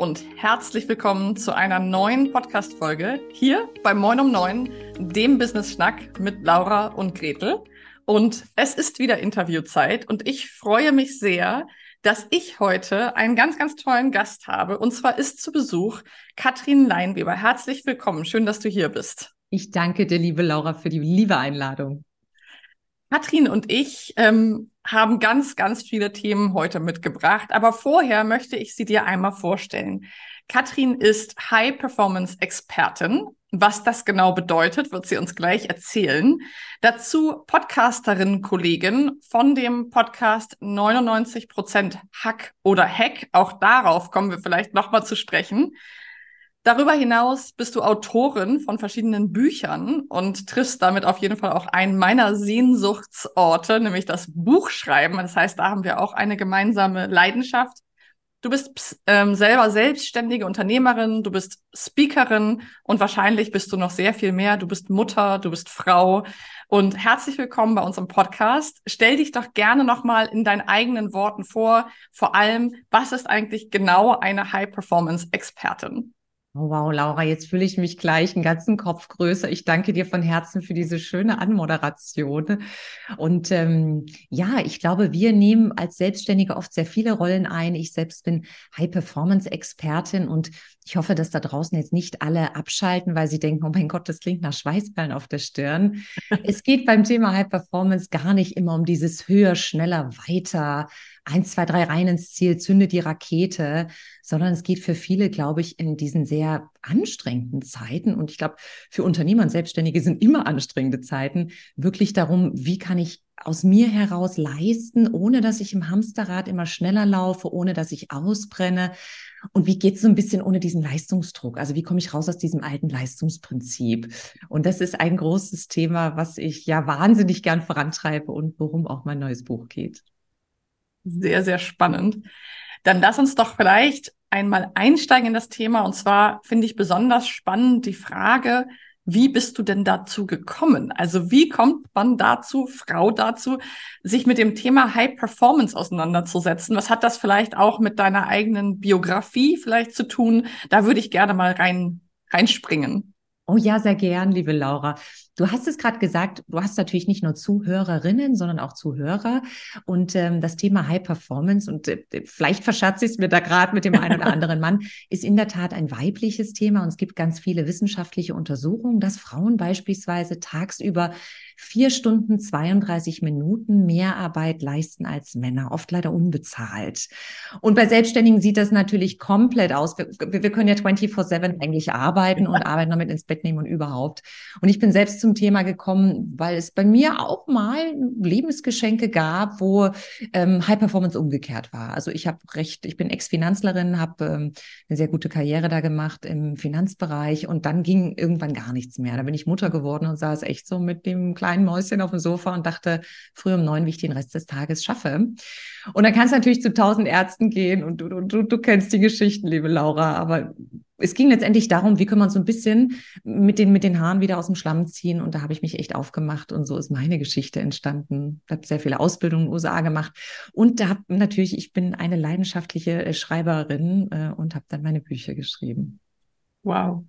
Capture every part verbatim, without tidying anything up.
und herzlich willkommen zu einer neuen Podcast-Folge hier bei Moin um Neun, dem Business-Schnack mit Laura und Gretel. Und es ist wieder Interviewzeit und ich freue mich sehr, dass ich heute einen ganz, ganz tollen Gast habe. Und zwar ist zu Besuch Kathrin Leinweber. Herzlich willkommen, schön, dass du hier bist. Ich danke dir, liebe Laura, für die liebe Einladung. Kathrin und ich ähm, haben ganz, ganz viele Themen heute mitgebracht, aber vorher möchte ich sie dir einmal vorstellen. Kathrin ist High-Performance-Expertin. Was das genau bedeutet, wird sie uns gleich erzählen. Dazu Podcasterin, Kollegin von dem Podcast neunundneunzig Prozent Hack oder Hack. Auch darauf kommen wir vielleicht nochmal zu sprechen. Darüber hinaus bist du Autorin von verschiedenen Büchern und triffst damit auf jeden Fall auch einen meiner Sehnsuchtsorte, nämlich das Buchschreiben. Das heißt, da haben wir auch eine gemeinsame Leidenschaft. Du bist ähm, selber selbstständige Unternehmerin, du bist Speakerin und wahrscheinlich bist du noch sehr viel mehr. Du bist Mutter, du bist Frau und herzlich willkommen bei uns im Podcast. Stell dich doch gerne nochmal in deinen eigenen Worten vor, vor allem, was ist eigentlich genau eine High-Performance-Expertin? Wow, Laura, jetzt fühle ich mich gleich einen ganzen Kopf größer. Ich danke dir von Herzen für diese schöne Anmoderation. Und ähm, ja, ich glaube, wir nehmen als Selbstständige oft sehr viele Rollen ein. Ich selbst bin High-Performance-Expertin und ich hoffe, dass da draußen jetzt nicht alle abschalten, weil sie denken, oh mein Gott, das klingt nach Schweißperlen auf der Stirn. Es geht beim Thema High-Performance gar nicht immer um dieses höher, schneller, weiter, eins, zwei, drei rein ins Ziel, zünde die Rakete, sondern es geht für viele, glaube ich, in diesen sehr anstrengenden Zeiten und ich glaube, für Unternehmer und Selbstständige sind immer anstrengende Zeiten, wirklich darum, wie kann ich aus mir heraus leisten, ohne dass ich im Hamsterrad immer schneller laufe, ohne dass ich ausbrenne und wie geht es so ein bisschen ohne diesen Leistungsdruck, also wie komme ich raus aus diesem alten Leistungsprinzip und das ist ein großes Thema, was ich ja wahnsinnig gern vorantreibe und worum auch mein neues Buch geht. Sehr, sehr spannend. Dann lass uns doch vielleicht einmal einsteigen in das Thema. Und zwar finde ich besonders spannend die Frage, wie bist du denn dazu gekommen? Also wie kommt man dazu, Frau dazu, sich mit dem Thema High Performance auseinanderzusetzen? Was hat das vielleicht auch mit deiner eigenen Biografie vielleicht zu tun? Da würde ich gerne mal rein, reinspringen. Oh ja, sehr gern, liebe Laura. Du hast es gerade gesagt, du hast natürlich nicht nur Zuhörerinnen, sondern auch Zuhörer und ähm, das Thema High Performance und äh, vielleicht verscherze ich es mir da gerade mit dem einen oder anderen Mann, ist in der Tat ein weibliches Thema und es gibt ganz viele wissenschaftliche Untersuchungen, dass Frauen beispielsweise tagsüber vier Stunden, zweiunddreißig Minuten mehr Arbeit leisten als Männer, oft leider unbezahlt. Und bei Selbstständigen sieht das natürlich komplett aus. Wir, wir können ja vierundzwanzig sieben eigentlich arbeiten und Arbeiten damit ins Bett nehmen und überhaupt. Und ich bin selbst zum Thema gekommen, weil es bei mir auch mal Lebensgeschenke gab, wo ähm, High Performance umgekehrt war. Also ich habe recht, ich bin Ex-Finanzlerin, habe ähm, eine sehr gute Karriere da gemacht im Finanzbereich und dann ging irgendwann gar nichts mehr. Da bin ich Mutter geworden und saß echt so mit dem kleinen ein Mäuschen auf dem Sofa und dachte, früh um neun, wie ich den Rest des Tages schaffe. Und dann kannst du natürlich zu tausend Ärzten gehen und du, du, du kennst die Geschichten, liebe Laura, aber es ging letztendlich darum, wie können wir uns so ein bisschen mit den, mit den Haaren wieder aus dem Schlamm ziehen und da habe ich mich echt aufgemacht und so ist meine Geschichte entstanden. Ich habe sehr viele Ausbildungen in den U S A gemacht und da habe natürlich, ich bin eine leidenschaftliche Schreiberin und habe dann meine Bücher geschrieben. Wow.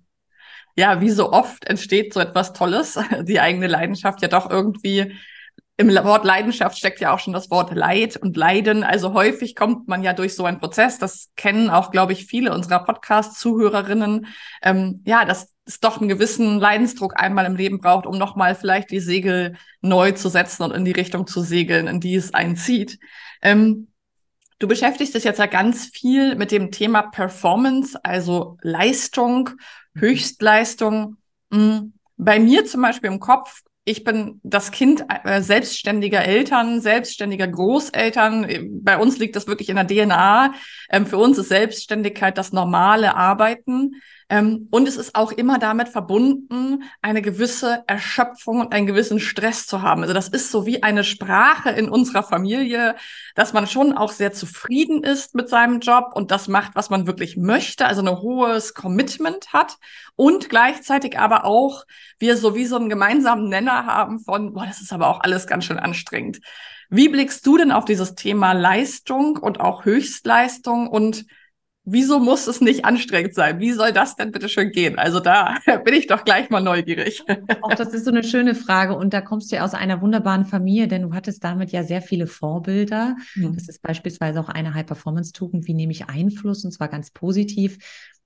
Ja, wie so oft entsteht so etwas Tolles, die eigene Leidenschaft ja doch irgendwie, im Wort Leidenschaft steckt ja auch schon das Wort Leid und Leiden, also häufig kommt man ja durch so einen Prozess, das kennen auch, glaube ich, viele unserer Podcast-Zuhörerinnen, ähm, ja, dass es doch einen gewissen Leidensdruck einmal im Leben braucht, um nochmal vielleicht die Segel neu zu setzen und in die Richtung zu segeln, in die es einen zieht. Ähm, Du beschäftigst dich jetzt ja ganz viel mit dem Thema Performance, also Leistung, Höchstleistung. Bei mir zum Beispiel im Kopf, ich bin das Kind selbstständiger Eltern, selbstständiger Großeltern. Bei uns liegt das wirklich in der D N A. Für uns ist Selbstständigkeit das normale Arbeiten. Und es ist auch immer damit verbunden, eine gewisse Erschöpfung und einen gewissen Stress zu haben. Also das ist so wie eine Sprache in unserer Familie, dass man schon auch sehr zufrieden ist mit seinem Job und das macht, was man wirklich möchte, also ein hohes Commitment hat und gleichzeitig aber auch wir so wie so einen gemeinsamen Nenner haben von, boah, das ist aber auch alles ganz schön anstrengend. Wie blickst du denn auf dieses Thema Leistung und auch Höchstleistung und wieso muss es nicht anstrengend sein? Wie soll das denn bitte schön gehen? Also da bin ich doch gleich mal neugierig. Auch das ist so eine schöne Frage. Und da kommst du ja aus einer wunderbaren Familie, denn du hattest damit ja sehr viele Vorbilder. Mhm. Das ist beispielsweise auch eine High-Performance-Tugend. Wie nehme ich Einfluss? Und zwar ganz positiv.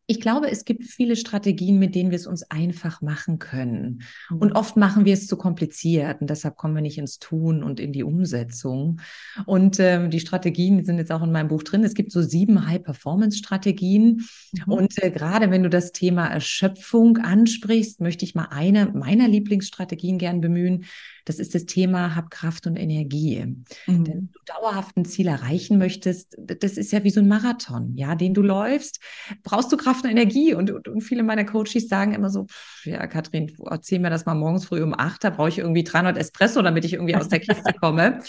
Ich glaube, es gibt viele Strategien, mit denen wir es uns einfach machen können. Und oft machen wir es zu kompliziert und deshalb kommen wir nicht ins Tun und in die Umsetzung. Und ähm, die Strategien sind jetzt auch in meinem Buch drin. Es gibt so sieben High-Performance-Strategien. Mhm. Und äh, gerade wenn du das Thema Erschöpfung ansprichst, möchte ich mal eine meiner Lieblingsstrategien gern bemühen. Das ist das Thema, hab Kraft und Energie. Mhm. Denn wenn du dauerhaft ein Ziel erreichen möchtest, das ist ja wie so ein Marathon, ja, den du läufst, brauchst du Kraft und Energie. Und, und, und viele meiner Coaches sagen immer so, pff, ja, Kathrin, erzähl mir das mal morgens früh um acht, da brauche ich irgendwie dreihundert Espresso, damit ich irgendwie aus der Kiste komme.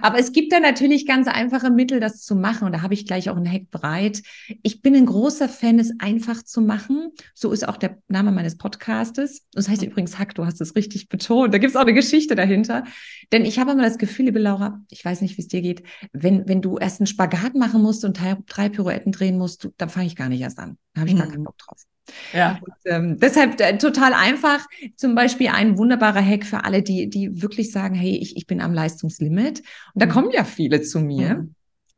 Aber es gibt da natürlich ganz einfache Mittel, das zu machen. Und da habe ich gleich auch einen Hack bereit. Ich bin ein großer Fan, es einfach zu machen. So ist auch der Name meines Podcastes. Das heißt übrigens Hack, du hast es richtig betont. Da gibt es auch eine Geschichte dahinter. Denn ich habe immer das Gefühl, liebe Laura, ich weiß nicht, wie es dir geht, wenn, wenn du erst einen Spagat machen musst und drei Pirouetten drehen musst, du, dann fange ich gar nicht erst an. Da habe ich mhm. gar keinen Bock drauf. Ja. Und, ähm, deshalb äh, total einfach. Zum Beispiel ein wunderbarer Hack für alle, die, die wirklich sagen, hey, ich, ich bin am Leistungslimit. Und da mhm. kommen ja viele zu mir. Mhm.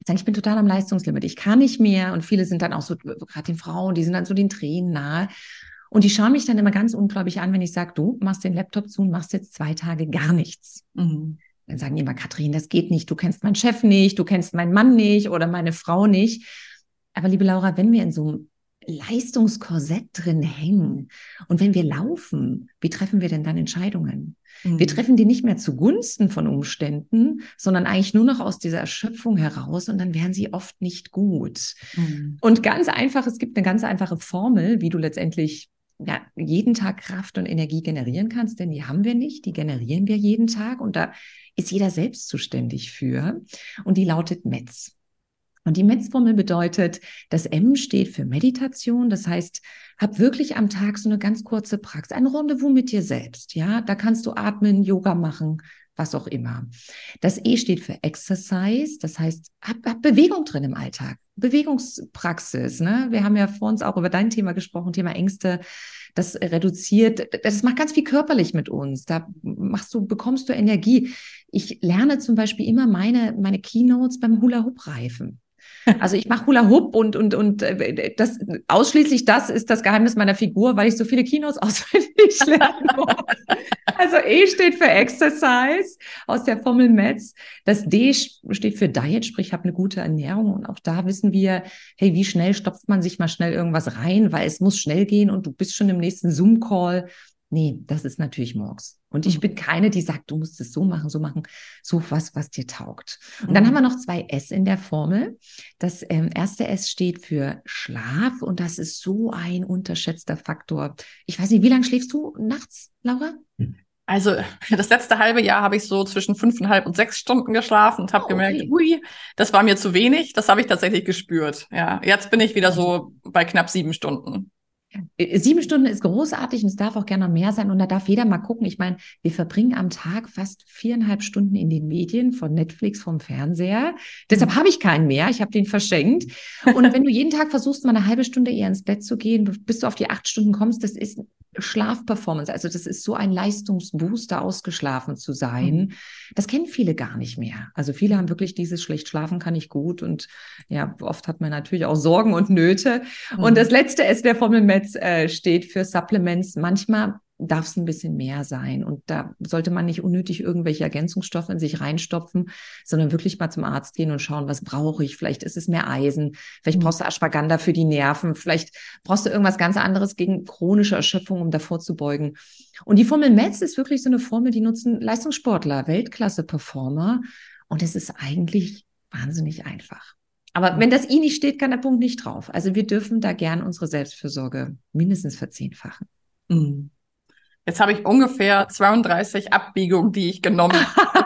Sagen, ich bin total am Leistungslimit. Ich kann nicht mehr. Und viele sind dann auch so, gerade die Frauen, die sind dann so den Tränen nahe. Und die schauen mich dann immer ganz ungläubig an, wenn ich sage, du machst den Laptop zu und machst jetzt zwei Tage gar nichts. Mhm. Dann sagen die immer, Kathrin, das geht nicht. Du kennst meinen Chef nicht, du kennst meinen Mann nicht oder meine Frau nicht. Aber liebe Laura, wenn wir in so einem Leistungskorsett drin hängen und wenn wir laufen, wie treffen wir denn dann Entscheidungen? Mhm. Wir treffen die nicht mehr zugunsten von Umständen, sondern eigentlich nur noch aus dieser Erschöpfung heraus und dann wären sie oft nicht gut. Mhm. Und ganz einfach, es gibt eine ganz einfache Formel, wie du letztendlich ja, jeden Tag Kraft und Energie generieren kannst, denn die haben wir nicht, die generieren wir jeden Tag und da ist jeder selbst zuständig für und die lautet M E D S S. Und die M E D S S-Formel bedeutet, das M steht für Meditation. Das heißt, hab wirklich am Tag so eine ganz kurze Praxis, ein Rendezvous mit dir selbst. Ja, da kannst du atmen, Yoga machen, was auch immer. Das E steht für Exercise. Das heißt, hab, hab Bewegung drin im Alltag. Bewegungspraxis, ne? Wir haben ja vor uns auch über dein Thema gesprochen, Thema Ängste. Das reduziert, das macht ganz viel körperlich mit uns. Da machst du, bekommst du Energie. Ich lerne zum Beispiel immer meine, meine Keynotes beim Hula-Hoop-Reifen. Also ich mache Hula-Hoop und, und, und das, ausschließlich das ist das Geheimnis meiner Figur, weil ich so viele Keynotes auswendig lernen muss. Also E steht für Exercise aus der Formel M E D S S. Das D steht für Diet, sprich ich habe eine gute Ernährung. Und auch da wissen wir, hey, wie schnell stopft man sich mal schnell irgendwas rein, weil es muss schnell gehen und du bist schon im nächsten Zoom-Call. Nee, das ist natürlich morgens. Und ich bin keine, die sagt, du musst es so machen, so machen. Such was, was dir taugt. Und dann haben wir noch zwei S in der Formel. Das ähm, erste S steht für Schlaf. Und das ist so ein unterschätzter Faktor. Ich weiß nicht, wie lange schläfst du nachts, Laura? Hm. Also das letzte halbe Jahr habe ich so zwischen fünfeinhalb und sechs Stunden geschlafen und habe oh, okay. gemerkt, ui, das war mir zu wenig. Das habe ich tatsächlich gespürt. Ja, jetzt bin ich wieder so bei knapp sieben Stunden. Sieben Stunden ist großartig und es darf auch gerne noch mehr sein und da darf jeder mal gucken. Ich meine, wir verbringen am Tag fast viereinhalb Stunden in den Medien, von Netflix, vom Fernseher. Deshalb habe ich keinen mehr, ich habe den verschenkt. Und wenn du jeden Tag versuchst, mal eine halbe Stunde eher ins Bett zu gehen, bis du auf die acht Stunden kommst, das ist Schlafperformance. Also das ist so ein Leistungsbooster, ausgeschlafen zu sein. Das kennen viele gar nicht mehr. Also viele haben wirklich dieses schlecht schlafen kann ich gut und ja, oft hat man natürlich auch Sorgen und Nöte. Und das letzte S der Formel M E D S S steht für Supplements. Manchmal darf es ein bisschen mehr sein und da sollte man nicht unnötig irgendwelche Ergänzungsstoffe in sich reinstopfen, sondern wirklich mal zum Arzt gehen und schauen, was brauche ich? Vielleicht ist es mehr Eisen, vielleicht brauchst du Ashwagandha für die Nerven, vielleicht brauchst du irgendwas ganz anderes gegen chronische Erschöpfung, um davor zu beugen. Und die Formel M E D S S ist wirklich so eine Formel, die nutzen Leistungssportler, Weltklasse-Performer und es ist eigentlich wahnsinnig einfach. Aber wenn das I nicht steht, kann der Punkt nicht drauf. Also wir dürfen da gern unsere Selbstfürsorge mindestens verzehnfachen. Jetzt habe ich ungefähr zweiunddreißig Abbiegungen, die ich genommen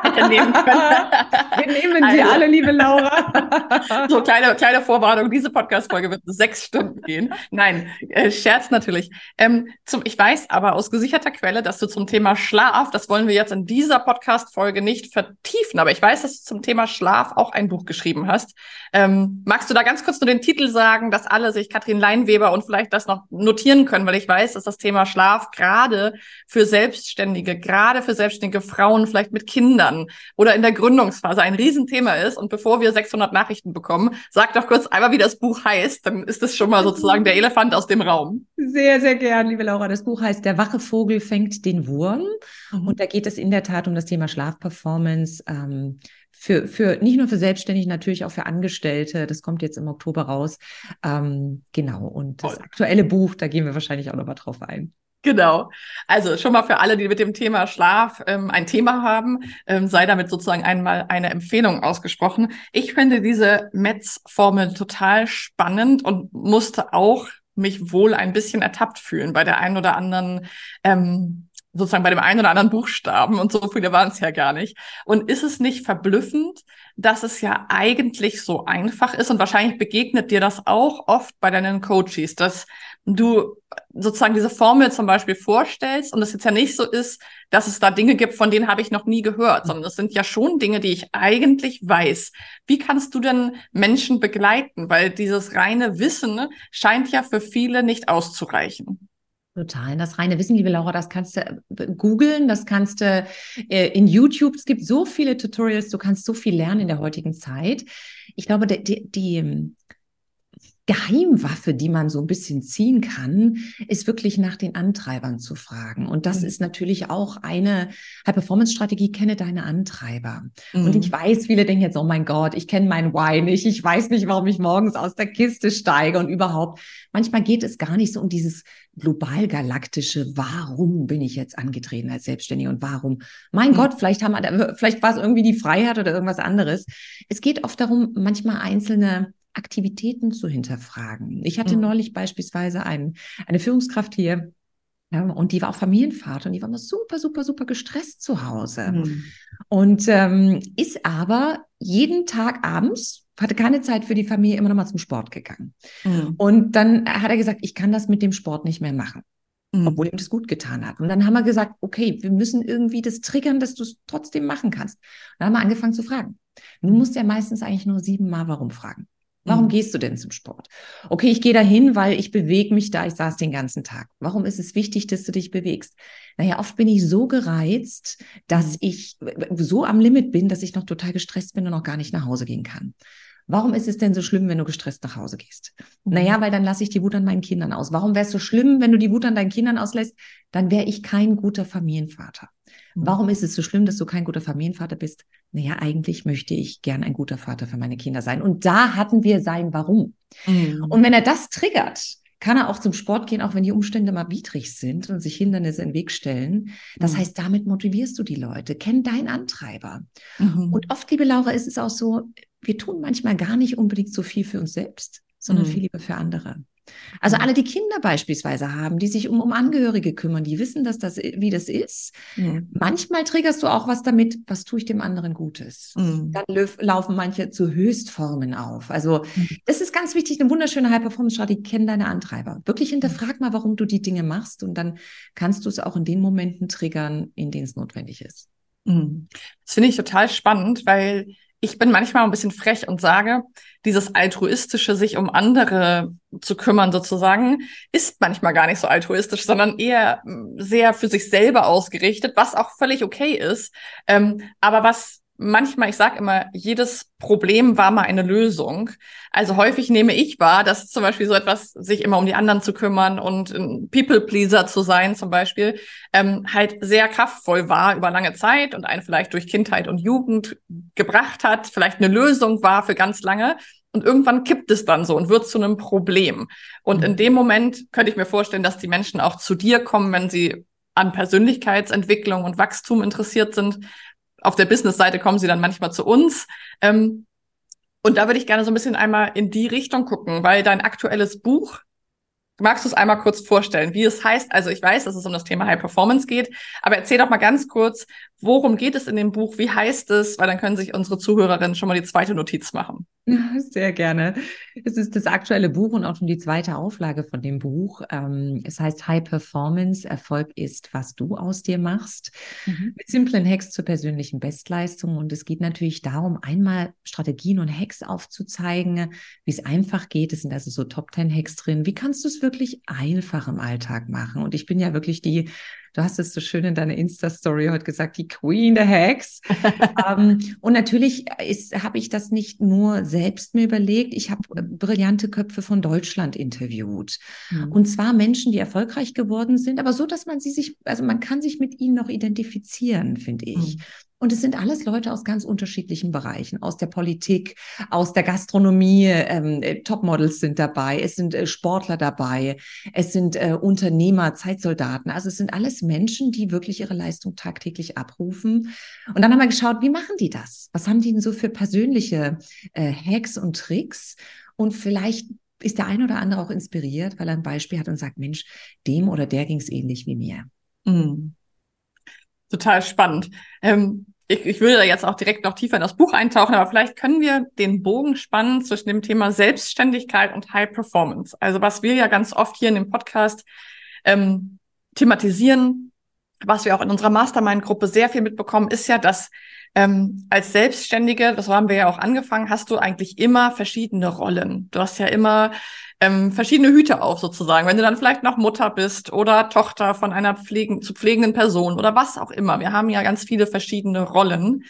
hätte nehmen können. Nehmen Sie also. alle, liebe Laura. So, kleine, kleine Vorwarnung, diese Podcast-Folge wird sechs Stunden gehen. Nein, äh, Scherz natürlich. Ähm, zum, ich weiß aber aus gesicherter Quelle, dass du zum Thema Schlaf, das wollen wir jetzt in dieser Podcast-Folge nicht vertiefen, aber ich weiß, dass du zum Thema Schlaf auch ein Buch geschrieben hast. Ähm, magst du da ganz kurz nur den Titel sagen, dass alle sich Kathrin Leinweber und vielleicht das noch notieren können, weil ich weiß, dass das Thema Schlaf gerade für Selbstständige, gerade für selbstständige Frauen, vielleicht mit Kindern oder in der Gründungsphase ein Riesenthema ist. Und bevor wir sechshundert Nachrichten bekommen, sag doch kurz einmal, wie das Buch heißt. Dann ist das schon mal sozusagen der Elefant aus dem Raum. Sehr, sehr gern, liebe Laura. Das Buch heißt Der wache Vogel fängt den Wurm. Mhm. Und da geht es in der Tat um das Thema Schlafperformance. Ähm, für, für, nicht nur für Selbstständige, natürlich auch für Angestellte. Das kommt jetzt im Oktober raus. Ähm, genau. Und das Voll. aktuelle Buch, da gehen wir wahrscheinlich auch nochmal drauf ein. Genau. Also schon mal für alle, die mit dem Thema Schlaf ähm, ein Thema haben, ähm, sei damit sozusagen einmal eine Empfehlung ausgesprochen. Ich finde diese M E D S S-Formel total spannend und musste auch mich wohl ein bisschen ertappt fühlen bei der einen oder anderen ähm, sozusagen bei dem einen oder anderen Buchstaben, und so viele waren es ja gar nicht. Und ist es nicht verblüffend, dass es ja eigentlich so einfach ist, und wahrscheinlich begegnet dir das auch oft bei deinen Coaches, dass du sozusagen diese Formel zum Beispiel vorstellst und es jetzt ja nicht so ist, dass es da Dinge gibt, von denen habe ich noch nie gehört, sondern es sind ja schon Dinge, die ich eigentlich weiß. Wie kannst du denn Menschen begleiten? Weil dieses reine Wissen scheint ja für viele nicht auszureichen. Total. Das reine Wissen, liebe Laura, das kannst du googeln, das kannst du äh, in YouTube. Es gibt so viele Tutorials, du kannst so viel lernen in der heutigen Zeit. Ich glaube, die, die, die Geheimwaffe, die man so ein bisschen ziehen kann, ist wirklich nach den Antreibern zu fragen. Und das mhm. ist natürlich auch eine High-Performance-Strategie, kenne deine Antreiber. Mhm. Und ich weiß, viele denken jetzt, oh mein Gott, ich kenne mein Why nicht, ich weiß nicht, warum ich morgens aus der Kiste steige und überhaupt. Manchmal geht es gar nicht so um dieses global-galaktische, warum bin ich jetzt angetreten als Selbstständige und warum? Mein mhm. Gott, vielleicht haben, vielleicht war es irgendwie die Freiheit oder irgendwas anderes. Es geht oft darum, manchmal einzelne Aktivitäten zu hinterfragen. Ich hatte mhm. neulich beispielsweise einen, eine Führungskraft hier, ja, und die war auch Familienvater und die war immer super, super, super gestresst zu Hause. Mhm. Und ähm, ist aber jeden Tag abends, hatte keine Zeit für die Familie, immer noch mal zum Sport gegangen. Mhm. Und dann hat er gesagt, ich kann das mit dem Sport nicht mehr machen, mhm. obwohl ihm das gut getan hat. Und dann haben wir gesagt, okay, wir müssen irgendwie das triggern, dass du es trotzdem machen kannst. Und dann haben wir angefangen zu fragen. Du musst ja meistens eigentlich nur siebenmal warum fragen. Warum gehst du denn zum Sport? Okay, ich gehe dahin, weil ich bewege mich da, ich saß den ganzen Tag. Warum ist es wichtig, dass du dich bewegst? Naja, oft bin ich so gereizt, dass ich so am Limit bin, dass ich noch total gestresst bin und noch gar nicht nach Hause gehen kann. Warum ist es denn so schlimm, wenn du gestresst nach Hause gehst? Naja, weil dann lasse ich die Wut an meinen Kindern aus. Warum wäre es so schlimm, wenn du die Wut an deinen Kindern auslässt? Dann wäre ich kein guter Familienvater. Warum ist es so schlimm, dass du kein guter Familienvater bist? Naja, eigentlich möchte ich gern ein guter Vater für meine Kinder sein. Und da hatten wir sein Warum. Mhm. Und wenn er das triggert, kann er auch zum Sport gehen, auch wenn die Umstände mal widrig sind und sich Hindernisse in den Weg stellen. Das mhm. heißt, damit motivierst du die Leute. Kenn deinen Antreiber. Mhm. Und oft, liebe Laura, ist es auch so, wir tun manchmal gar nicht unbedingt so viel für uns selbst, sondern mhm. viel lieber für andere. Also alle, die Kinder beispielsweise haben, die sich um, um Angehörige kümmern, die wissen, dass das, wie das ist. Mhm. Manchmal triggerst du auch was damit, was tue ich dem anderen Gutes. Mhm. Dann löf, laufen manche zu Höchstformen auf. Also mhm. das ist ganz wichtig, eine wunderschöne High-Performance-Strategie, kenn deine Antreiber. Wirklich hinterfrag mal, warum du die Dinge machst, und dann kannst du es auch in den Momenten triggern, in denen es notwendig ist. Mhm. Das finde ich total spannend, weil ich bin manchmal ein bisschen frech und sage, dieses altruistische, sich um andere zu kümmern sozusagen, ist manchmal gar nicht so altruistisch, sondern eher sehr für sich selber ausgerichtet, was auch völlig okay ist. Ähm, aber was manchmal, ich sage immer, jedes Problem war mal eine Lösung. Also häufig nehme ich wahr, dass zum Beispiel so etwas, sich immer um die anderen zu kümmern und ein People-Pleaser zu sein zum Beispiel, ähm, halt sehr kraftvoll war über lange Zeit und einen vielleicht durch Kindheit und Jugend gebracht hat, vielleicht eine Lösung war für ganz lange. Und irgendwann kippt es dann so und wird zu einem Problem. Und mhm. in dem Moment könnte ich mir vorstellen, dass die Menschen auch zu dir kommen, wenn sie an Persönlichkeitsentwicklung und Wachstum interessiert sind. Auf der Business-Seite kommen sie dann manchmal zu uns. Ähm, und da würde ich gerne so ein bisschen einmal in die Richtung gucken, weil dein aktuelles Buch, magst du es einmal kurz vorstellen, wie es heißt? Also ich weiß, dass es um das Thema High Performance geht, aber erzähl doch mal ganz kurz, worum geht es in dem Buch, wie heißt es, weil dann können sich unsere Zuhörerinnen schon mal die zweite Notiz machen. Sehr gerne. Es ist das aktuelle Buch und auch schon die zweite Auflage von dem Buch. Es heißt High Performance, Erfolg ist, was du aus dir machst. Mhm. Mit simplen Hacks zur persönlichen Bestleistung. Und es geht natürlich darum, einmal Strategien und Hacks aufzuzeigen, wie es einfach geht. Es sind also so Top zehn Hacks drin. Wie kannst du es wirklich einfach im Alltag machen? Und ich bin ja wirklich die, du hast es so schön in deiner Insta-Story heute gesagt, die Queen der Hacks. um, und natürlich habe ich das nicht nur selbst mir überlegt. Ich habe brillante Köpfe von Deutschland interviewt. Mhm. Und zwar Menschen, die erfolgreich geworden sind, aber so, dass man sie sich, also man kann sich mit ihnen noch identifizieren, finde ich. Mhm. Und es sind alles Leute aus ganz unterschiedlichen Bereichen, aus der Politik, aus der Gastronomie, ähm, Topmodels sind dabei, es sind äh, Sportler dabei, es sind äh, Unternehmer, Zeitsoldaten. Also es sind alles Menschen, die wirklich ihre Leistung tagtäglich abrufen. Und dann haben wir geschaut, wie machen die das? Was haben die denn so für persönliche äh, Hacks und Tricks? Und vielleicht ist der ein oder andere auch inspiriert, weil er ein Beispiel hat und sagt, Mensch, dem oder der ging es ähnlich wie mir. Mhm. Total spannend. Ähm Ich, ich würde da jetzt auch direkt noch tiefer in das Buch eintauchen, aber vielleicht können wir den Bogen spannen zwischen dem Thema Selbstständigkeit und High Performance. Also was wir ja ganz oft hier in dem Podcast ähm, thematisieren, was wir auch in unserer Mastermind-Gruppe sehr viel mitbekommen, ist ja, dass ähm, als Selbstständige, das haben wir ja auch angefangen, hast du eigentlich immer verschiedene Rollen. Du hast ja immer ähm, verschiedene Hüte auf sozusagen. Wenn du dann vielleicht noch Mutter bist oder Tochter von einer pflegen, zu pflegenden Person oder was auch immer. Wir haben ja ganz viele verschiedene Rollen.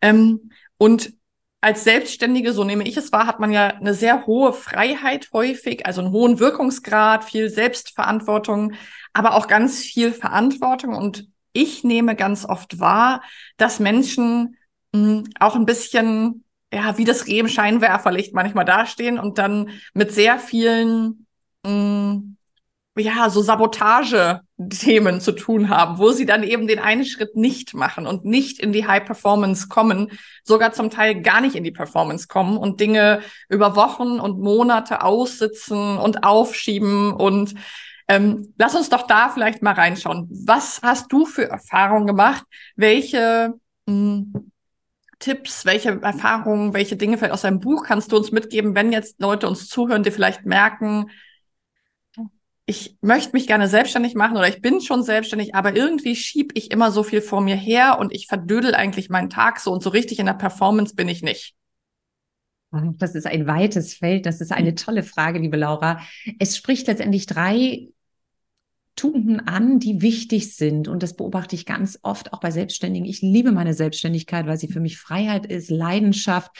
Ähm, und als Selbstständige, so nehme ich es wahr, hat man ja eine sehr hohe Freiheit häufig, also einen hohen Wirkungsgrad, viel Selbstverantwortung, aber auch ganz viel Verantwortung. Und ich nehme ganz oft wahr, dass Menschen mh, auch ein bisschen, ja, wie das Reh im Scheinwerferlicht manchmal dastehen und dann mit sehr vielen, mh, ja, so Sabotage-Themen zu tun haben, wo sie dann eben den einen Schritt nicht machen und nicht in die High-Performance kommen, sogar zum Teil gar nicht in die Performance kommen und Dinge über Wochen und Monate aussitzen und aufschieben. Und ähm, lass uns doch da vielleicht mal reinschauen. Was hast du für Erfahrungen gemacht? Welche mh, Tipps, welche Erfahrungen, welche Dinge vielleicht aus deinem Buch kannst du uns mitgeben, wenn jetzt Leute uns zuhören, die vielleicht merken, ich möchte mich gerne selbstständig machen oder ich bin schon selbstständig, aber irgendwie schiebe ich immer so viel vor mir her und ich verdödel eigentlich meinen Tag so und so richtig in der Performance bin ich nicht. Das ist ein weites Feld. Das ist eine tolle Frage, liebe Laura. Es spricht letztendlich drei Tugenden an, die wichtig sind. Und das beobachte ich ganz oft auch bei Selbstständigen. Ich liebe meine Selbstständigkeit, weil sie für mich Freiheit ist, Leidenschaft.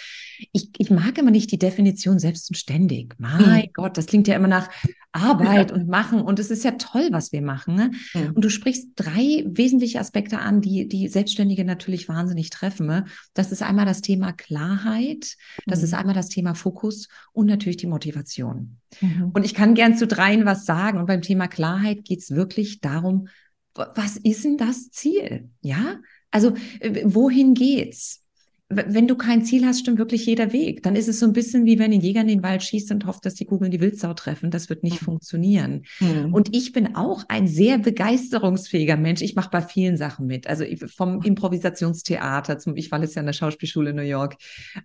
Ich, ich mag immer nicht die Definition selbst und ständig. Mein mhm. Gott, das klingt ja immer nach Arbeit ja. und machen. Und es ist ja toll, was wir machen. Ne? Mhm. Und du sprichst drei wesentliche Aspekte an, die die Selbstständige natürlich wahnsinnig treffen. Ne? Das ist einmal das Thema Klarheit. Das mhm. ist einmal das Thema Fokus und natürlich die Motivation. Mhm. Und ich kann gern zu dreien was sagen. Und beim Thema Klarheit geht wirklich darum, was ist denn das Ziel? Ja, also wohin geht's? Wenn du kein Ziel hast, stimmt wirklich jeder Weg. Dann ist es so ein bisschen wie wenn ein Jäger in den Wald schießt und hofft, dass die Kugeln die Wildsau treffen. Das wird nicht mhm. funktionieren. Mhm. Und ich bin auch ein sehr begeisterungsfähiger Mensch. Ich mache bei vielen Sachen mit. Also vom Improvisationstheater zum, ich war letztes Jahr in der Schauspielschule in New York,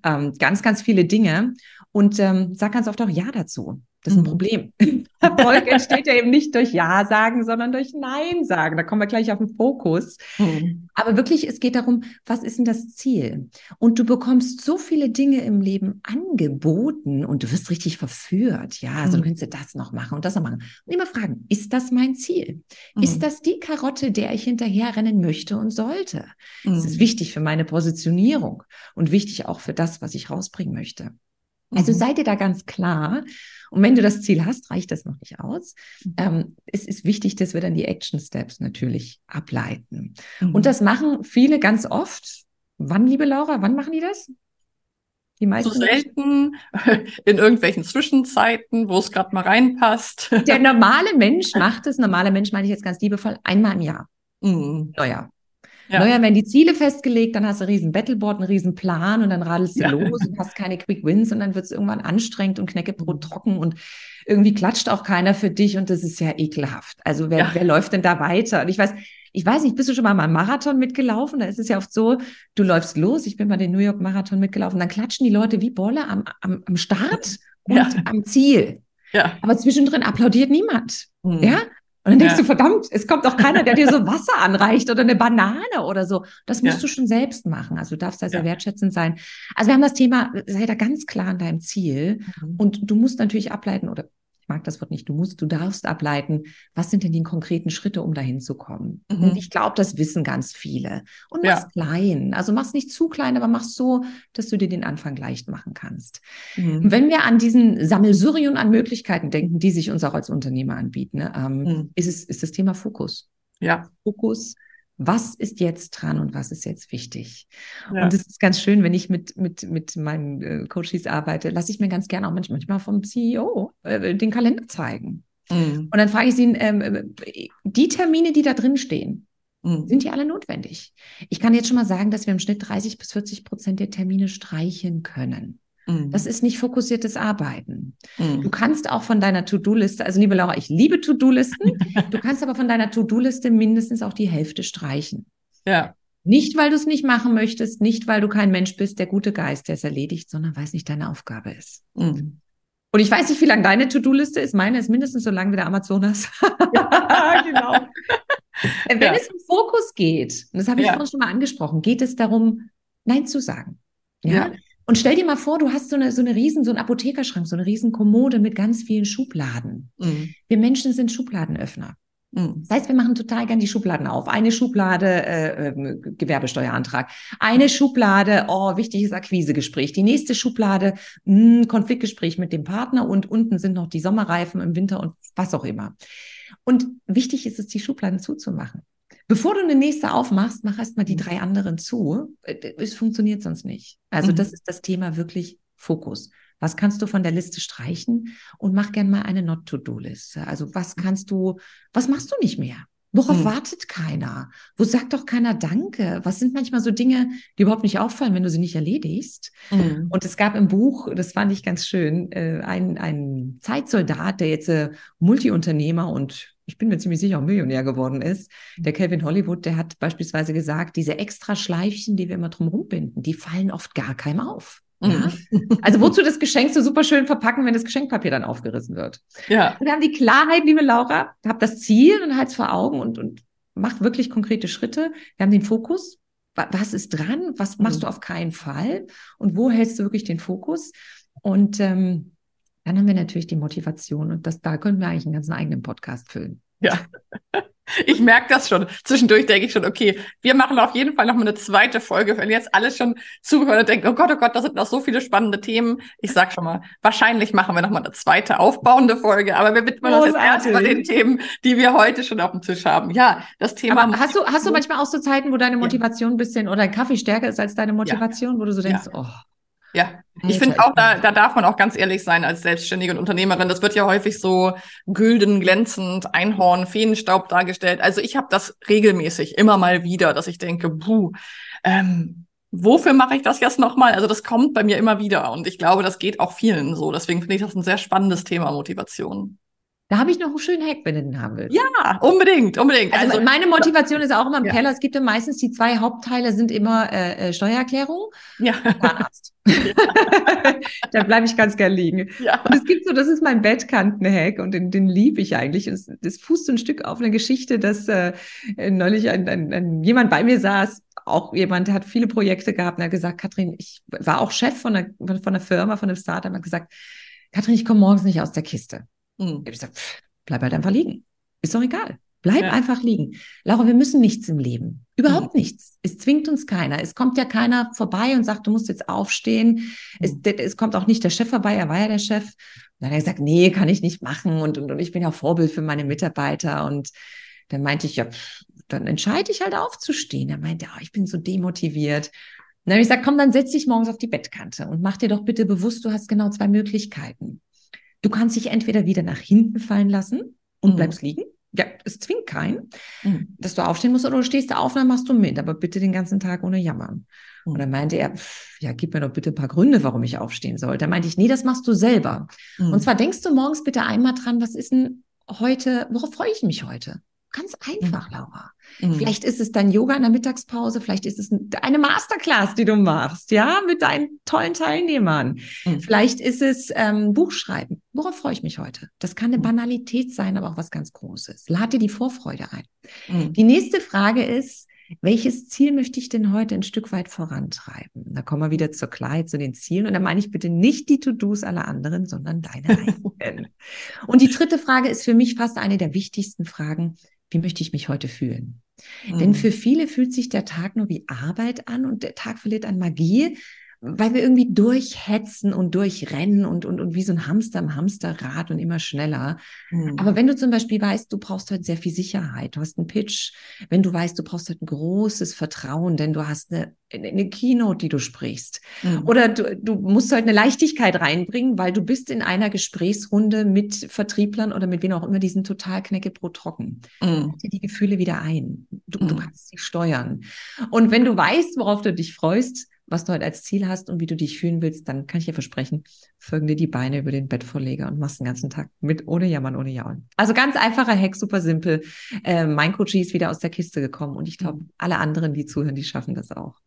ähm, ganz, ganz viele Dinge. Und ähm, sag ganz oft auch Ja dazu. Das ist ein mhm. Problem. Erfolg entsteht ja eben nicht durch Ja sagen, sondern durch Nein sagen. Da kommen wir gleich auf den Fokus. Mhm. Aber wirklich, es geht darum, was ist denn das Ziel? Und du bekommst so viele Dinge im Leben angeboten und du wirst richtig verführt. Ja, also mhm. du kannst das noch machen und das noch machen. Und immer fragen, ist das mein Ziel? Mhm. Ist das die Karotte, der ich hinterher rennen möchte und sollte? Mhm. Das ist wichtig für meine Positionierung und wichtig auch für das, was ich rausbringen möchte. Also sei dir da ganz klar. Und wenn du das Ziel hast, reicht das noch nicht aus. Mhm. Ähm, es ist wichtig, dass wir dann die Action Steps natürlich ableiten. Mhm. Und das machen viele ganz oft. Wann, liebe Laura, wann machen die das? Die meisten so selten, in irgendwelchen Zwischenzeiten, wo es gerade mal reinpasst. Der normale Mensch macht es. Normaler Mensch meine ich jetzt ganz liebevoll, einmal im Jahr. Mhm. Neujahr. Ja. Naja, wenn die Ziele festgelegt, dann hast du ein riesen Battleboard, einen riesen Plan und dann radelst du ja. los und hast keine Quick Wins und dann wird es irgendwann anstrengend und Knäckebrot trocken und irgendwie klatscht auch keiner für dich und das ist ja ekelhaft. Also wer, ja. wer läuft denn da weiter? Und ich weiß, ich weiß nicht, bist du schon mal am Marathon mitgelaufen? Da ist es ja oft so, du läufst los, ich bin mal den New York Marathon mitgelaufen, dann klatschen die Leute wie Bolle am, am, am Start und ja. am Ziel. Ja. Aber zwischendrin applaudiert niemand. Hm. Ja? Und dann denkst ja. du, verdammt, es kommt auch keiner, der dir so Wasser anreicht oder eine Banane oder so. Das musst ja. du schon selbst machen. Also du darfst da sehr ja. wertschätzend sein. Also wir haben das Thema, sei da ganz klar an deinem Ziel. Mhm. Und du musst natürlich ableiten, oder ich mag das Wort nicht, du musst, du darfst ableiten, was sind denn die konkreten Schritte, um dahin zu kommen? Mhm. Und ich glaube, das wissen ganz viele. Und mach's ja. klein. Also mach's nicht zu klein, aber mach's so, dass du dir den Anfang leicht machen kannst. Mhm. Wenn wir an diesen Sammelsurium an Möglichkeiten denken, die sich uns auch als Unternehmer anbieten, ne, ähm, mhm. ist es, ist das Thema Fokus. Ja. Fokus. Was ist jetzt dran und was ist jetzt wichtig? Ja. Und es ist ganz schön, wenn ich mit mit mit meinen äh, Coaches arbeite, lasse ich mir ganz gerne auch manchmal, manchmal vom C E O äh, den Kalender zeigen. Mhm. Und dann frage ich sie, ähm, die Termine, die da drin stehen, mhm. sind die alle notwendig? Ich kann jetzt schon mal sagen, dass wir im Schnitt dreißig bis vierzig Prozent der Termine streichen können. Das ist nicht fokussiertes Arbeiten. Mm. Du kannst auch von deiner To-Do-Liste, also liebe Laura, ich liebe To-Do-Listen, du kannst aber von deiner To-Do-Liste mindestens auch die Hälfte streichen. Ja. Nicht, weil du es nicht machen möchtest, nicht, weil du kein Mensch bist, der gute Geist, der es erledigt, sondern weil es nicht deine Aufgabe ist. Mm. Und ich weiß nicht, wie lang deine To-Do-Liste ist. Meine ist mindestens so lang wie der Amazonas. Ja, genau. Wenn ja. es um Fokus geht, und das habe ich ja. vorhin schon mal angesprochen, geht es darum, Nein zu sagen. Ja. ja. Und stell dir mal vor, du hast so eine, so eine riesen, so einen Apothekerschrank, so eine riesen Kommode mit ganz vielen Schubladen. Mhm. Wir Menschen sind Schubladenöffner. Mhm. Das heißt, wir machen total gern die Schubladen auf. Eine Schublade, äh, äh, Gewerbesteuerantrag. Eine Schublade, oh, wichtiges Akquisegespräch. Die nächste Schublade, mh, Konfliktgespräch mit dem Partner. Und unten sind noch die Sommerreifen im Winter und was auch immer. Und wichtig ist es, die Schubladen zuzumachen. Bevor du eine nächste aufmachst, mach erst mal die drei anderen zu. Es funktioniert sonst nicht. Also das ist das Thema wirklich Fokus. Was kannst du von der Liste streichen? Und mach gerne mal eine Not-to-do-Liste. Also was kannst du, was machst du nicht mehr? Worauf mhm. wartet keiner? Wo sagt doch keiner Danke? Was sind manchmal so Dinge, die überhaupt nicht auffallen, wenn du sie nicht erledigst? Mhm. Und es gab im Buch, das fand ich ganz schön, äh, einen, einen Zeitsoldat, der jetzt äh, Multiunternehmer und ich bin mir ziemlich sicher auch Millionär geworden ist. Der Calvin Hollywood, der hat beispielsweise gesagt, diese extra Schleifchen, die wir immer drumherum binden, die fallen oft gar keinem auf. Ja. Also wozu das Geschenk so super schön verpacken, wenn das Geschenkpapier dann aufgerissen wird. Ja. Wir haben die Klarheit, liebe Laura, habt das Ziel und halt's vor Augen und, und macht wirklich konkrete Schritte. Wir haben den Fokus, was ist dran, was machst mhm. du auf keinen Fall und wo hältst du wirklich den Fokus? Und ähm, dann haben wir natürlich die Motivation und das, da können wir eigentlich einen ganzen eigenen Podcast füllen. Ja. Ich merke das schon. Zwischendurch denke ich schon, okay, wir machen auf jeden Fall noch mal eine zweite Folge, wenn jetzt alle schon zuhören und denken, oh Gott, oh Gott, das sind noch so viele spannende Themen. Ich sag schon mal, wahrscheinlich machen wir noch mal eine zweite aufbauende Folge, aber wir widmen uns jetzt erstmal den Themen, die wir heute schon auf dem Tisch haben. Ja, das Thema. Aber hast du, hast du manchmal auch so Zeiten, wo deine Motivation ein bisschen oder ein Kaffee stärker ist als deine Motivation, ja. wo du so denkst, ja. oh. Ja, ich finde auch, da, da darf man auch ganz ehrlich sein als Selbstständige und Unternehmerin. Das wird ja häufig so gülden, glänzend, Einhorn, Feenstaub dargestellt. Also ich habe das regelmäßig, immer mal wieder, dass ich denke, puh, ähm, wofür mache ich das jetzt nochmal? Also das kommt bei mir immer wieder und ich glaube, das geht auch vielen so. Deswegen finde ich das ein sehr spannendes Thema, Motivation. Da habe ich noch einen schönen Hack, wenn du den haben willst. Ja, unbedingt, unbedingt. Also, also meine Motivation ist auch immer im ja. Keller. Es gibt ja meistens die zwei Hauptteile, sind immer äh, Steuererklärung ja. und Zahnarzt. Ja. Da bleibe ich ganz gern liegen. Ja. Und es gibt so, das ist mein Bettkanten-Hack und den, den liebe ich eigentlich. Und das fußt so ein Stück auf eine Geschichte, dass äh, neulich ein, ein, ein, jemand bei mir saß, auch jemand, der hat viele Projekte gehabt und hat gesagt, Kathrin, ich war auch Chef von einer, von einer Firma, von einem Startup, hat gesagt, Kathrin, ich komme morgens nicht aus der Kiste. Ich habe gesagt, pff, bleib halt einfach liegen. Ist doch egal. Bleib ja. einfach liegen. Laura, wir müssen nichts im Leben. Überhaupt mhm. nichts. Es zwingt uns keiner. Es kommt ja keiner vorbei und sagt, du musst jetzt aufstehen. Mhm. Es, es kommt auch nicht der Chef vorbei, er war ja der Chef. Und dann hat er gesagt, nee, kann ich nicht machen. Und, und, und ich bin ja Vorbild für meine Mitarbeiter. Und dann meinte ich, ja, pff, dann entscheide ich halt aufzustehen. Er meinte, oh, ich bin so demotiviert. Und dann habe ich gesagt, komm, dann setz dich morgens auf die Bettkante und mach dir doch bitte bewusst, du hast genau zwei Möglichkeiten. Du kannst dich entweder wieder nach hinten fallen lassen und mhm. bleibst liegen. Ja, es zwingt keinen, mhm. dass du aufstehen musst oder du stehst da auf und dann machst du mit, aber bitte den ganzen Tag ohne Jammern. Mhm. Und dann meinte er, pff, ja, gib mir doch bitte ein paar Gründe, warum ich aufstehen soll. Da meinte ich, nee, das machst du selber. Mhm. Und zwar denkst du morgens bitte einmal dran, was ist denn heute, worauf freue ich mich heute? Ganz einfach, Laura. Mhm. Vielleicht ist es dein Yoga in der Mittagspause, vielleicht ist es eine Masterclass, die du machst, ja, mit deinen tollen Teilnehmern. Mhm. Vielleicht ist es ähm, Buchschreiben. Worauf freue ich mich heute? Das kann eine Banalität sein, aber auch was ganz Großes. Lad dir die Vorfreude ein. Mhm. Die nächste Frage ist, welches Ziel möchte ich denn heute ein Stück weit vorantreiben? Da kommen wir wieder zur Klarheit, zu den Zielen. Und da meine ich bitte nicht die To-Dos aller anderen, sondern deine eigenen. Und die dritte Frage ist für mich fast eine der wichtigsten Fragen. Wie möchte ich mich heute fühlen? Mhm. Denn für viele fühlt sich der Tag nur wie Arbeit an und der Tag verliert an Magie, weil wir irgendwie durchhetzen und durchrennen und, und, und wie so ein Hamster im Hamsterrad und immer schneller. Mhm. Aber wenn du zum Beispiel weißt, du brauchst heute sehr viel Sicherheit, du hast einen Pitch, wenn du weißt, du brauchst heute ein großes Vertrauen, denn du hast eine, eine Keynote, die du sprichst. Mhm. Oder du, du musst heute eine Leichtigkeit reinbringen, weil du bist in einer Gesprächsrunde mit Vertrieblern oder mit wem auch immer, die sind total knäckebrot trocken. Mhm. Halt dir die Gefühle wieder ein. Du, mhm. du kannst sie steuern. Und wenn du weißt, worauf du dich freust, was du heute als Ziel hast und wie du dich fühlen willst, dann kann ich dir versprechen, folgen dir die Beine über den Bettvorleger und machst den ganzen Tag mit, ohne Jammern, ohne Jaulen. Also ganz einfacher Hack, super simpel. Äh, mein Coachie ist wieder aus der Kiste gekommen und ich glaube, alle anderen, die zuhören, die schaffen das auch.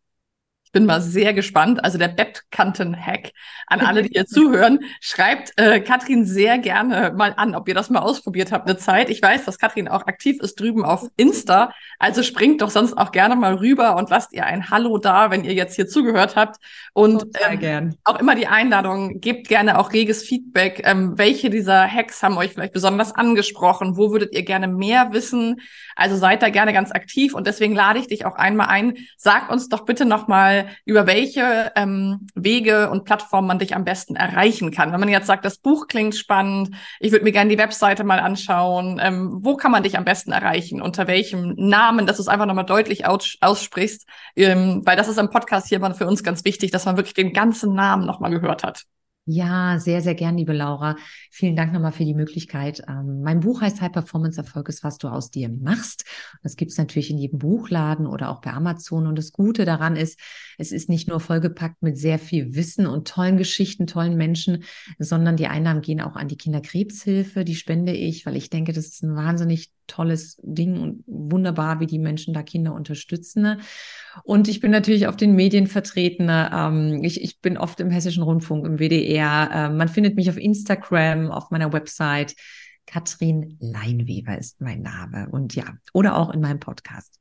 Ich bin mal sehr gespannt. Also der Bettkanten-Hack an alle, die hier zuhören. Schreibt äh, Kathrin sehr gerne mal an, ob ihr das mal ausprobiert habt eine Zeit. Ich weiß, dass Kathrin auch aktiv ist drüben auf Insta. Also springt doch sonst auch gerne mal rüber und lasst ihr ein Hallo da, wenn ihr jetzt hier zugehört habt. Und ähm, gern. Auch immer die Einladung, gebt gerne auch reges Feedback. Ähm, welche dieser Hacks haben euch vielleicht besonders angesprochen? Wo würdet ihr gerne mehr wissen? Also seid da gerne ganz aktiv. Und deswegen lade ich dich auch einmal ein. Sag uns doch bitte nochmal, über welche ähm, Wege und Plattformen man dich am besten erreichen kann. Wenn man jetzt sagt, das Buch klingt spannend, ich würde mir gerne die Webseite mal anschauen, ähm, wo kann man dich am besten erreichen, unter welchem Namen, dass du es einfach nochmal deutlich aus- aussprichst, ähm, weil das ist im Podcast hier immer für uns ganz wichtig, dass man wirklich den ganzen Namen nochmal gehört hat. Ja, sehr, sehr gern, liebe Laura. Vielen Dank nochmal für die Möglichkeit. Ähm, mein Buch heißt High Performance Erfolg ist, was du aus dir machst. Das gibt es natürlich in jedem Buchladen oder auch bei Amazon. Und das Gute daran ist, es ist nicht nur vollgepackt mit sehr viel Wissen und tollen Geschichten, tollen Menschen, sondern die Einnahmen gehen auch an die Kinderkrebshilfe. Die spende ich, weil ich denke, das ist ein wahnsinnig tolles Ding und wunderbar, wie die Menschen da Kinder unterstützen. Und ich bin natürlich auf den Medien vertreten. Ähm, ich, ich bin oft im Hessischen Rundfunk, im W D R. Ähm, man findet mich auf Instagram, auf meiner Website. Kathrin Leinweber ist mein Name. Und ja, oder auch in meinem Podcast.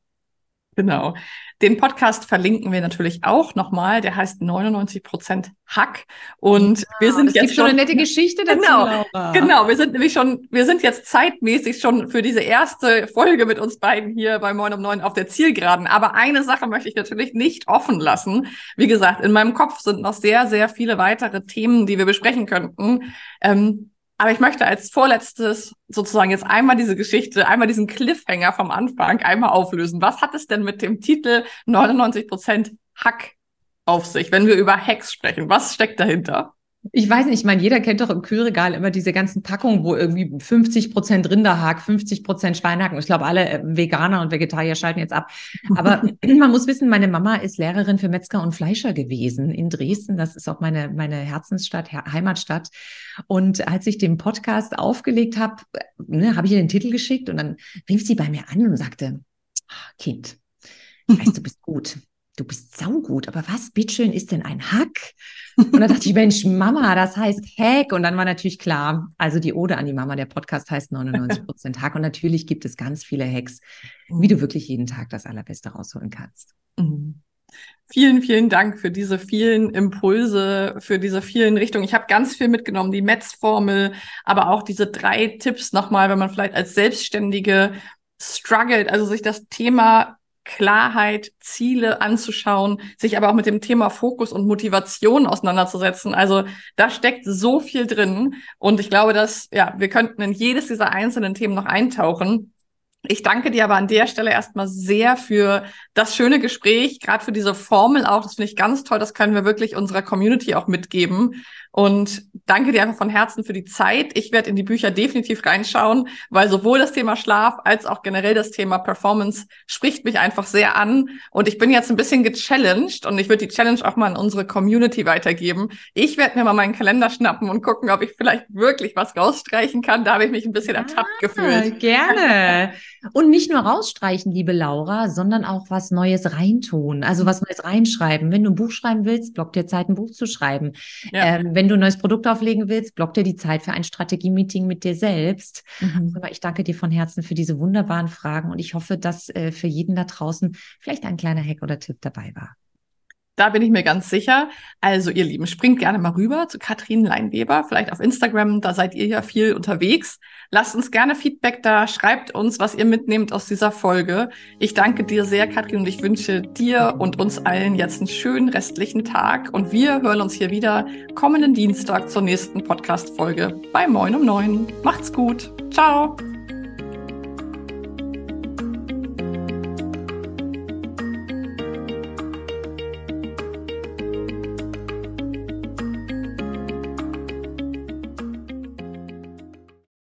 Genau. Den Podcast verlinken wir natürlich auch nochmal. Der heißt neunundneunzig Prozent Hack. Und ja, wir sind es jetzt gibt schon eine nette Geschichte dazu. Genau, Laura. Genau. Wir sind nämlich schon, wir sind jetzt zeitmäßig schon für diese erste Folge mit uns beiden hier bei Moin um Neun auf der Zielgeraden. Aber eine Sache möchte ich natürlich nicht offen lassen. Wie gesagt, in meinem Kopf sind noch sehr, sehr viele weitere Themen, die wir besprechen könnten. Ähm, Aber ich möchte als vorletztes sozusagen jetzt einmal diese Geschichte, einmal diesen Cliffhanger vom Anfang einmal auflösen. Was hat es denn mit dem Titel neunundneunzig Prozent Hack auf sich, wenn wir über Hacks sprechen? Was steckt dahinter? Ich weiß nicht, ich meine, jeder kennt doch im Kühlregal immer diese ganzen Packungen, wo irgendwie fünfzig Prozent Rinderhack, fünfzig Prozent Schweinehack. Ich glaube, alle Veganer und Vegetarier schalten jetzt ab. Aber man muss wissen, meine Mama ist Lehrerin für Metzger und Fleischer gewesen in Dresden. Das ist auch meine meine Herzensstadt, Heimatstadt. Und als ich den Podcast aufgelegt habe, ne, habe ich ihr den Titel geschickt und dann rief sie bei mir an und sagte, Kind, ich weiß, du bist gut. Du bist saugut, aber was bitteschön ist denn ein Hack? Und da dachte ich, Mensch, Mama, das heißt Hack. Und dann war natürlich klar, also die Ode an die Mama, der Podcast heißt neunundneunzig Prozent Hack. Und natürlich gibt es ganz viele Hacks, wie du wirklich jeden Tag das Allerbeste rausholen kannst. Mhm. Vielen, vielen Dank für diese vielen Impulse, für diese vielen Richtungen. Ich habe ganz viel mitgenommen, die M E D S S-Formel, aber auch diese drei Tipps nochmal, wenn man vielleicht als Selbstständige struggelt, also sich das Thema Klarheit, Ziele anzuschauen, sich aber auch mit dem Thema Fokus und Motivation auseinanderzusetzen. Also da steckt so viel drin und ich glaube, dass ja wir könnten in jedes dieser einzelnen Themen noch eintauchen. Ich danke dir aber an der Stelle erstmal sehr für das schöne Gespräch, gerade für diese Formel auch. Das finde ich ganz toll. Das können wir wirklich unserer Community auch mitgeben. Und danke dir einfach von Herzen für die Zeit. Ich werde in die Bücher definitiv reinschauen, weil sowohl das Thema Schlaf als auch generell das Thema Performance spricht mich einfach sehr an. Und ich bin jetzt ein bisschen gechallenged und ich würde die Challenge auch mal an unsere Community weitergeben. Ich werde mir mal meinen Kalender schnappen und gucken, ob ich vielleicht wirklich was rausstreichen kann. Da habe ich mich ein bisschen ertappt ah, gefühlt. Gerne. Und nicht nur rausstreichen, liebe Laura, sondern auch was Neues reintun, also was Neues reinschreiben. Wenn du ein Buch schreiben willst, block dir Zeit, ein Buch zu schreiben. Ja. Ähm, wenn du ein neues Produkt auflegen willst, block dir die Zeit für ein Strategie-Meeting mit dir selbst. Mhm. Aber ich danke dir von Herzen für diese wunderbaren Fragen und ich hoffe, dass äh, für jeden da draußen vielleicht ein kleiner Hack oder Tipp dabei war. Da bin ich mir ganz sicher. Also ihr Lieben, springt gerne mal rüber zu Kathrin Leinweber, vielleicht auf Instagram, da seid ihr ja viel unterwegs. Lasst uns gerne Feedback da, schreibt uns, was ihr mitnehmt aus dieser Folge. Ich danke dir sehr, Kathrin, und ich wünsche dir und uns allen jetzt einen schönen restlichen Tag. Und wir hören uns hier wieder kommenden Dienstag zur nächsten Podcast-Folge bei Moin um Neun. Macht's gut. Ciao.